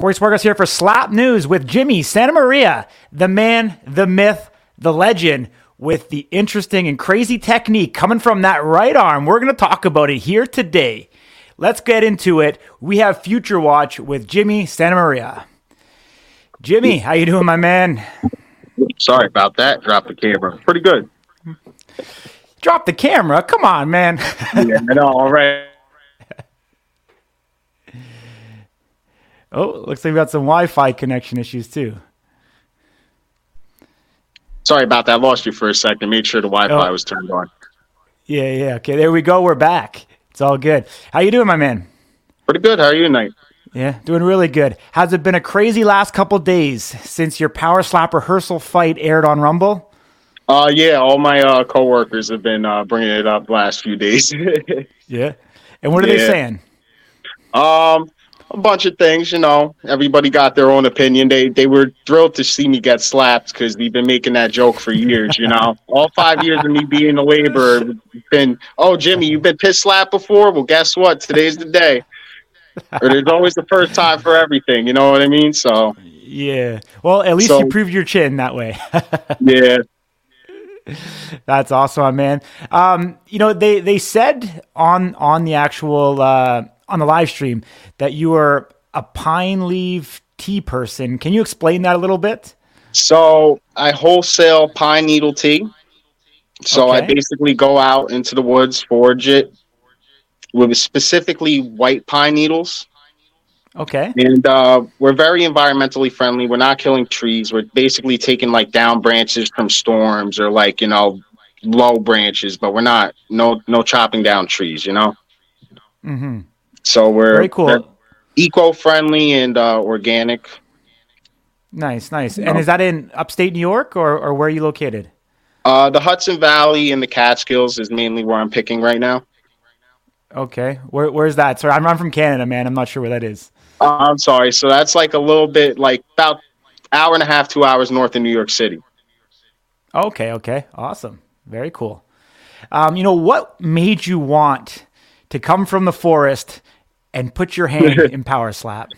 Corey Spargos here for Slap News with Jimmy Santamaria, the man, the myth, the legend, with the interesting and crazy technique coming from that right arm. We're going to talk about it here today. Let's get into it. We have Future Watch with Jimmy Santamaria. Jimmy, how you doing, my man? Sorry about that. Dropped the camera. Pretty good. Drop the camera? Come on, man. Yeah, no, all right. Oh, looks like we got some Wi-Fi connection issues too. Sorry about that. I lost you for a second. Made sure the Wi-Fi was turned on. Yeah. Okay, there we go. We're back. It's all good. How you doing, my man? Pretty good. How are you tonight? Yeah, doing really good. Has it been a crazy last couple days since your Power Slap rehearsal fight aired on Rumble? Yeah, all my coworkers have been bringing it up last few days. Yeah, and what are they saying? A bunch of things, you know. Everybody got their own opinion. They were thrilled to see me get slapped because we've been making that joke for years, you know. All 5 years of me being a laborer, been, oh, Jimmy, you've been piss slapped before? Well, guess what? Today's the day. Or there's always the first time for everything, you know what I mean? So yeah. Well, at least you proved your chin that way. Yeah. That's awesome, man. You know, they said on the actual on the live stream that you were a pine leaf tea person. Can you explain that a little bit? So I wholesale pine needle tea. So okay. I basically go out into the woods, forage it with specifically white pine needles. Okay. And we're very environmentally friendly. We're not killing trees. We're basically taking like down branches from storms or like, you know, low branches, but we're not no chopping down trees, you know? Mm-hmm. So we're very cool, eco-friendly and organic. Nice. You know? And is that in upstate New York or where are you located? The Hudson Valley and the Catskills is mainly where I'm picking right now. Okay. Where's that? Sorry, I'm from Canada, man. I'm not sure where that is. I'm sorry. So that's like a little bit, like about hour and a half, 2 hours north of New York City. Okay. Awesome. Very cool. You know, what made you want to come from the forest and put your hand in Power Slap?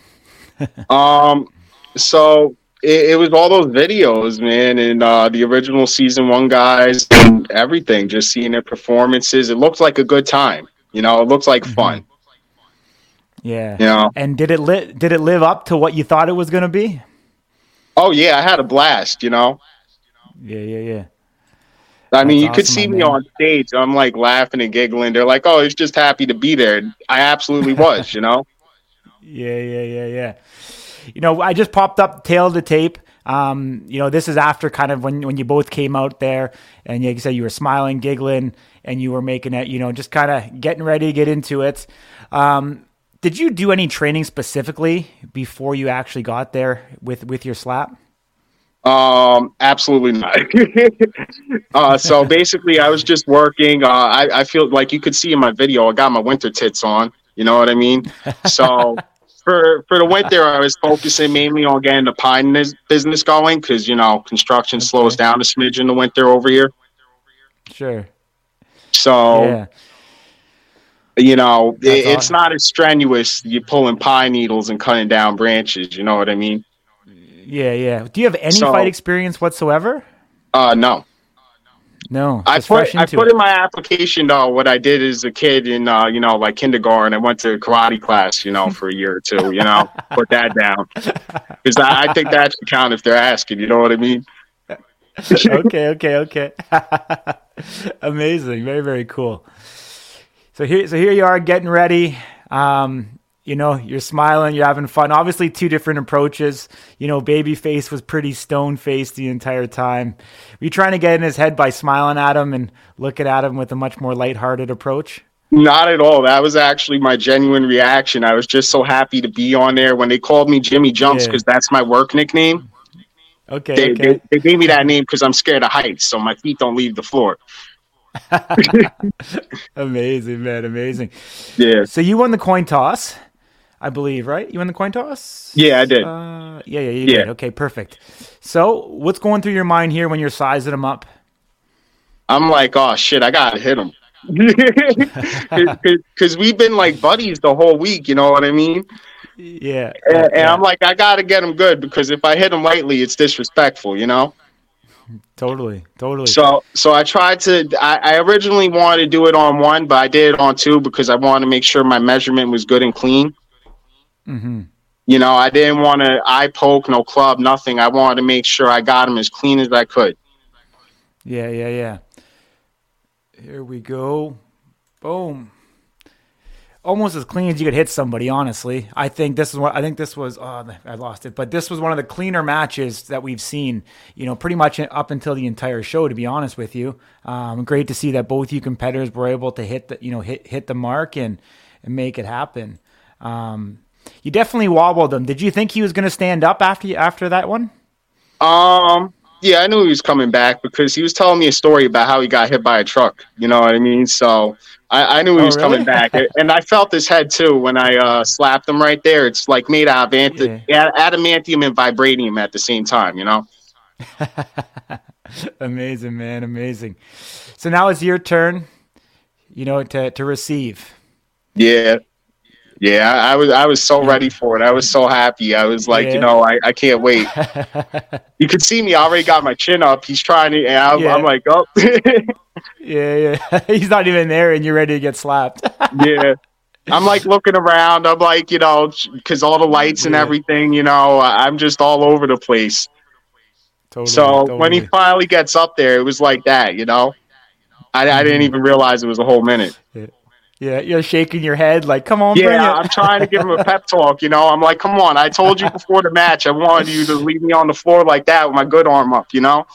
So it was all those videos, man, and the original season one guys and everything, just seeing their performances. It looked like a good time. You know, it looked like fun. Yeah. You know? And did it live up to what you thought it was going to be? Oh, yeah. I had a blast, you know? Yeah. I mean, that's you could see me on stage. I'm like laughing and giggling. They're like, "Oh, he's just happy to be there." I absolutely was, you know. Yeah. You know, I just popped up tail to tape. You know, this is after kind of when you both came out there, and like you said, you were smiling, giggling, and you were making it. You know, just kind of getting ready to get into it. Did you do any training specifically before you actually got there with your slap? Absolutely not. So basically I was just working. I feel like you could see in my video, I got my winter tits on, you know what I mean? So for the winter, I was focusing mainly on getting the pine business going. 'Cause you know, construction slows down a smidge in the winter over here. Sure. So, yeah. You know, it's not as strenuous. You're pulling pine needles and cutting down branches. You know what I mean? Yeah. Do you have any fight experience whatsoever? No. I put in my application, though, what I did as a kid in, you know, like kindergarten. I went to karate class, you know, for a year or two, you know, put that down. Because I think that should count if they're asking, you know what I mean? Okay. Amazing. Very, very cool. So here you are getting ready. You know, you're smiling, you're having fun. Obviously, two different approaches. You know, Babyface was pretty stone-faced the entire time. Were you trying to get in his head by smiling at him and looking at him with a much more lighthearted approach? Not at all. That was actually my genuine reaction. I was just so happy to be on there. When they called me Jimmy Jumps, because that's my work nickname. Okay. They gave me that name because I'm scared of heights, so my feet don't leave the floor. Amazing, man. Yeah. So you won the coin toss, I believe, right? You won the coin toss? Yeah, I did. Yeah, you did. Okay, perfect. So what's going through your mind here when you're sizing them up? I'm like, oh, shit, I got to hit them. Because we've been like buddies the whole week, you know what I mean? Yeah. And I'm like, I got to get him good, because if I hit him lightly, it's disrespectful, you know? Totally. So I tried to, I originally wanted to do it on one, but I did it on two because I wanted to make sure my measurement was good and clean. Mm-hmm. You know, I didn't want to eye poke, no club, nothing. I wanted to make sure I got him as clean as I could. Yeah. Here we go. Boom. Almost as clean as you could hit somebody, honestly. This was one of the cleaner matches that we've seen, you know, pretty much up until the entire show, to be honest with you. Great to see that both you competitors were able to hit the mark and make it happen. You definitely wobbled him. Did you think he was going to stand up after that one? Yeah, I knew he was coming back because he was telling me a story about how he got hit by a truck. You know what I mean? So I knew he was coming back. And I felt his head, too, when I slapped him right there. It's like made out of adamantium and vibranium at the same time, you know? Amazing, man. Amazing. So now it's your turn, you know, to receive. Yeah. Yeah, I was so ready for it. I was so happy. I was like, you know, I can't wait. You could see me. I already got my chin up. He's trying to, and I'm like, oh. yeah. He's not even there, and you're ready to get slapped. Yeah. I'm like looking around. I'm like, you know, because all the lights and everything, you know, I'm just all over the place. Totally, so when he finally gets up there, it was like that, you know. I didn't even realize it was a whole minute. Yeah. Yeah, you're shaking your head like, come on, bring it. I'm trying to give him a pep talk, you know. I'm like, come on, I told you before the match I wanted you to leave me on the floor like that with my good arm up, you know.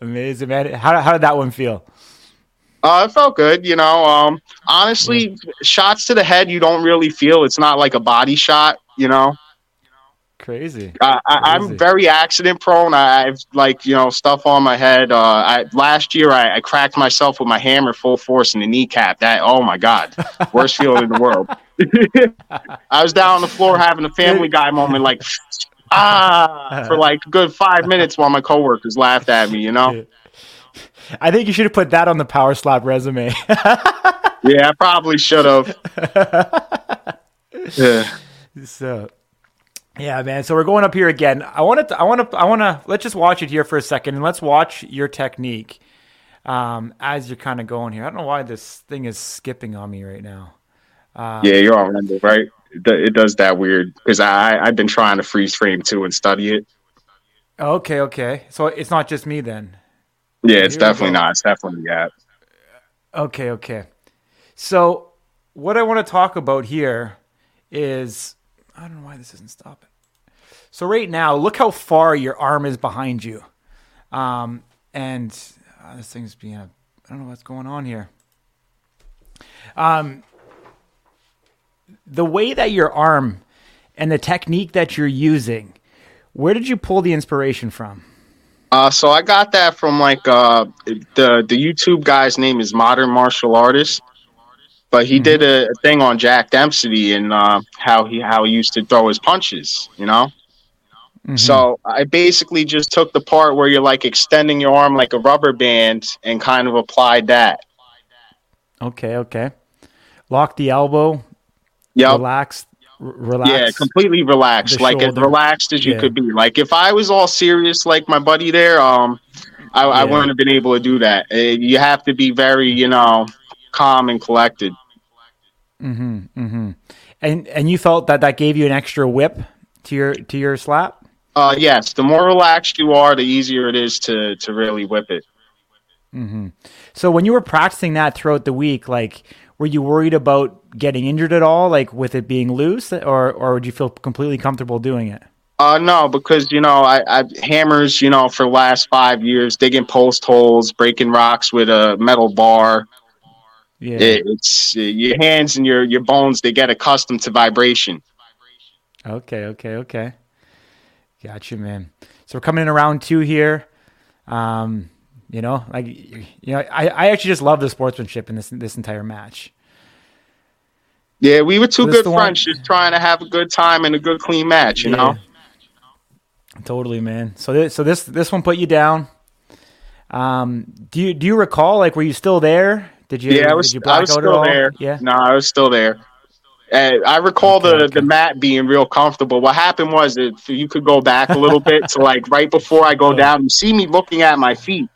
Amazing, man. How did that one feel? It felt good, you know. Honestly, shots to the head you don't really feel. It's not like a body shot, you know. Crazy. I'm very accident prone. I've like, you know, stuff on my head. Last year I cracked myself with my hammer full force in the kneecap. That, oh my God, worst feeling in the world. I was down on the floor having a Family Guy moment, like for like a good 5 minutes while my coworkers laughed at me, you know. I think you should have put that on the Power Slap resume. Yeah, I probably should have. Yeah. So. Yeah, man. So we're going up here again. Let's just watch it here for a second, and let's watch your technique as you're kind of going here. I don't know why this thing is skipping on me right now. Yeah, you're on Rumble, right? It does that weird because I've been trying to freeze frame too and study it. Okay. So it's not just me then. Yeah, it's definitely not. It's definitely the app. Okay. So what I want to talk about here is. I don't know why this isn't stopping. So right now, look how far your arm is behind you. This thing's being, I don't know what's going on here. The way that your arm and the technique that you're using, where did you pull the inspiration from? So I got that from like the YouTube guy's name is Modern Martial Artist. But he did a thing on Jack Dempsey and how he used to throw his punches, you know? Mm-hmm. So I basically just took the part where you're like extending your arm like a rubber band and kind of applied that. Okay. Lock the elbow. Yep. Relax. Yeah, completely relaxed. Like shoulder. As relaxed as you could be. Like if I was all serious like my buddy there, I wouldn't have been able to do that. You have to be very, you know... calm and collected. And you felt that gave you an extra whip to your slap? Yes, the more relaxed you are, the easier it is to really whip it. So when you were practicing that throughout the week, like were you worried about getting injured at all, like with it being loose, or would you feel completely comfortable doing it? No, because, you know, I hammers, you know, for the last 5 years, digging post holes, breaking rocks with a metal bar. Yeah, it's your hands and your bones, they get accustomed to vibration. Okay. Gotcha, man. So we're coming in round two here. I actually just love the sportsmanship in this entire match. Yeah, we were two good friends just trying to have a good time and a good clean match, you know? Totally, man. So this one put you down. Do you recall? Like, were you still there? Did you? Yeah, I was still there. Yeah. No, I was still there. I recall the mat being real comfortable. What happened was, if you could go back a little bit to like right before I go down, you see me looking at my feet.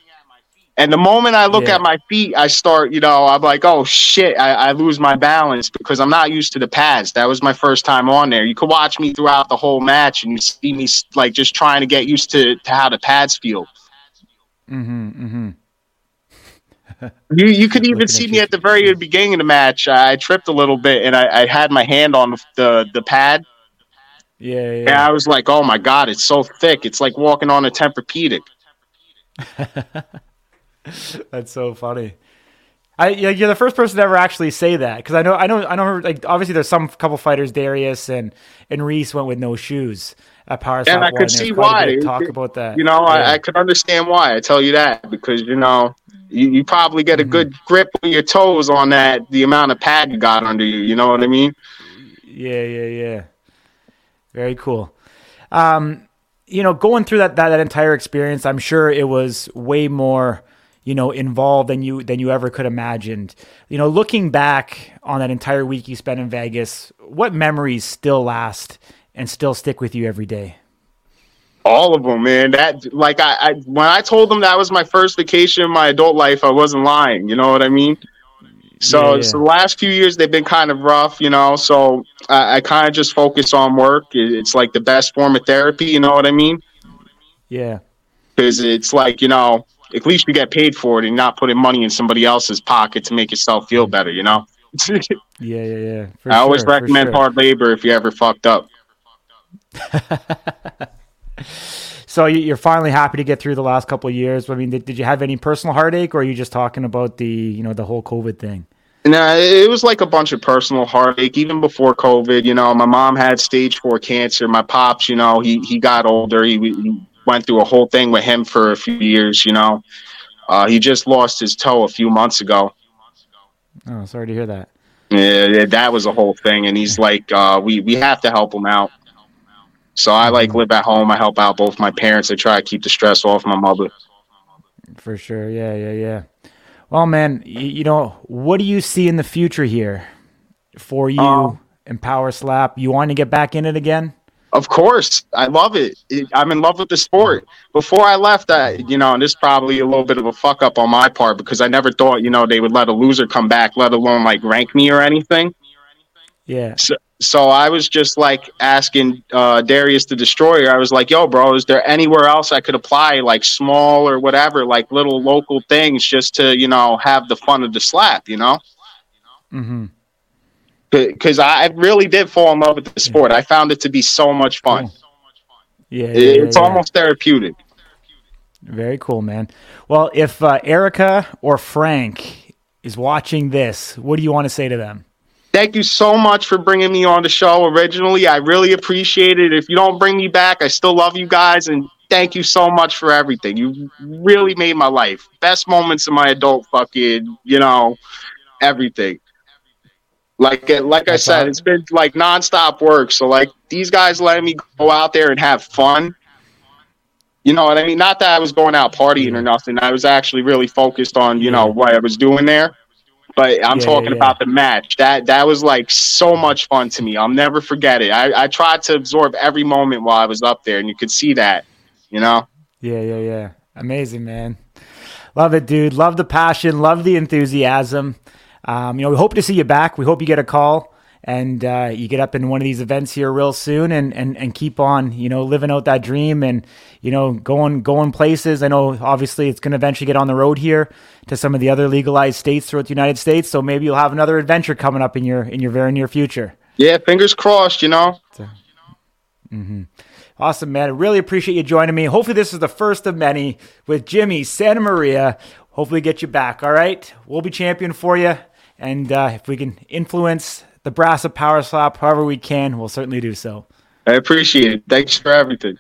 And the moment I look at my feet, I start, I'm like, oh, shit, I lose my balance because I'm not used to the pads. That was my first time on there. You could watch me throughout the whole match and you see me like just trying to get used to how the pads feel. Mm-hmm. You could even see me at the very beginning of the match. I tripped a little bit and I had my hand on the pad. Yeah. And I was like, oh, my God, it's so thick. It's like walking on a Tempur-Pedic. That's so funny. You're the first person to ever actually say that, because I know. Like, obviously, there's some couple fighters. Darius and Reese went with no shoes at Power Slap. And I could see why. Talk about that. I could understand why. I tell you that because you probably get a good grip with your toes on that. The amount of pad you got under you. You know what I mean? Yeah. Very cool. Going through that entire experience, I'm sure it was way more, involved than you ever could imagined. Looking back on that entire week you spent in Vegas, what memories still last and still stick with you every day? All of them, man. That, like, I when I told them that was my first vacation in my adult life, I wasn't lying. You know what I mean? So, the last few years, they've been kind of rough, so I kind of just focus on work. It's like the best form of therapy, you know what I mean? Yeah. Because it's like, at least you get paid for it and not putting money in somebody else's pocket to make yourself feel better, Yeah. I always recommend hard labor if you ever fucked up. So you're finally happy to get through the last couple of years. I mean, did you have any personal heartache, or are you just talking about the, the whole COVID thing? No, it was like a bunch of personal heartache, even before COVID. My mom had stage 4 cancer. My pops, he got older. He went through a whole thing with him for a few years, he just lost his toe a few months ago. Oh, sorry to hear that. Yeah, that was a whole thing. And he's like, we have to help him out. So I live at home. I help out both my parents. I try to keep the stress off my mother. For sure. Yeah. Well, man, what do you see in the future here for you and Power Slap? You want to get back in it again? Of course. I love it. I'm in love with the sport. Before I left, and this is probably a little bit of a fuck up on my part because I never thought, they would let a loser come back, let alone rank me or anything. Yeah. So I was just asking Darius the Destroyer. I was like, yo, bro, is there anywhere else I could apply, small or whatever, little local things just to, have the fun of the slap, Mm-hmm. Because I really did fall in love with the sport. I found it to be so much fun. Cool. Yeah. It's almost therapeutic. Very cool, man. Well, if Erica or Frank is watching this, what do you want to say to them? Thank you so much for bringing me on the show originally. I really appreciate it. If you don't bring me back, I still love you guys. And thank you so much for everything. You really made my life. Best moments of my adult fucking, everything. Like I said, it's been nonstop work. So these guys letting me go out there and have fun. You know what I mean? Not that I was going out partying or nothing. I was actually really focused on, what I was doing there. But I'm talking about the match. That was so much fun to me. I'll never forget it. I tried to absorb every moment while I was up there, and you could see that, Yeah. Amazing, man. Love it, dude. Love the passion. Love the enthusiasm. We hope to see you back. We hope you get a call and you get up in one of these events here real soon and keep on, living out that dream and, going places. I know obviously it's going to eventually get on the road here to some of the other legalized states throughout the United States. So maybe you'll have another adventure coming up in your very near future. Yeah. Fingers crossed, Mm-hmm. Awesome, man. I really appreciate you joining me. Hopefully this is the first of many with Jimmy Santamaria. Hopefully get you back. All right. We'll be champion for you. And if we can influence the brass of Power Slap however we can, we'll certainly do so. I appreciate it. Thanks for everything.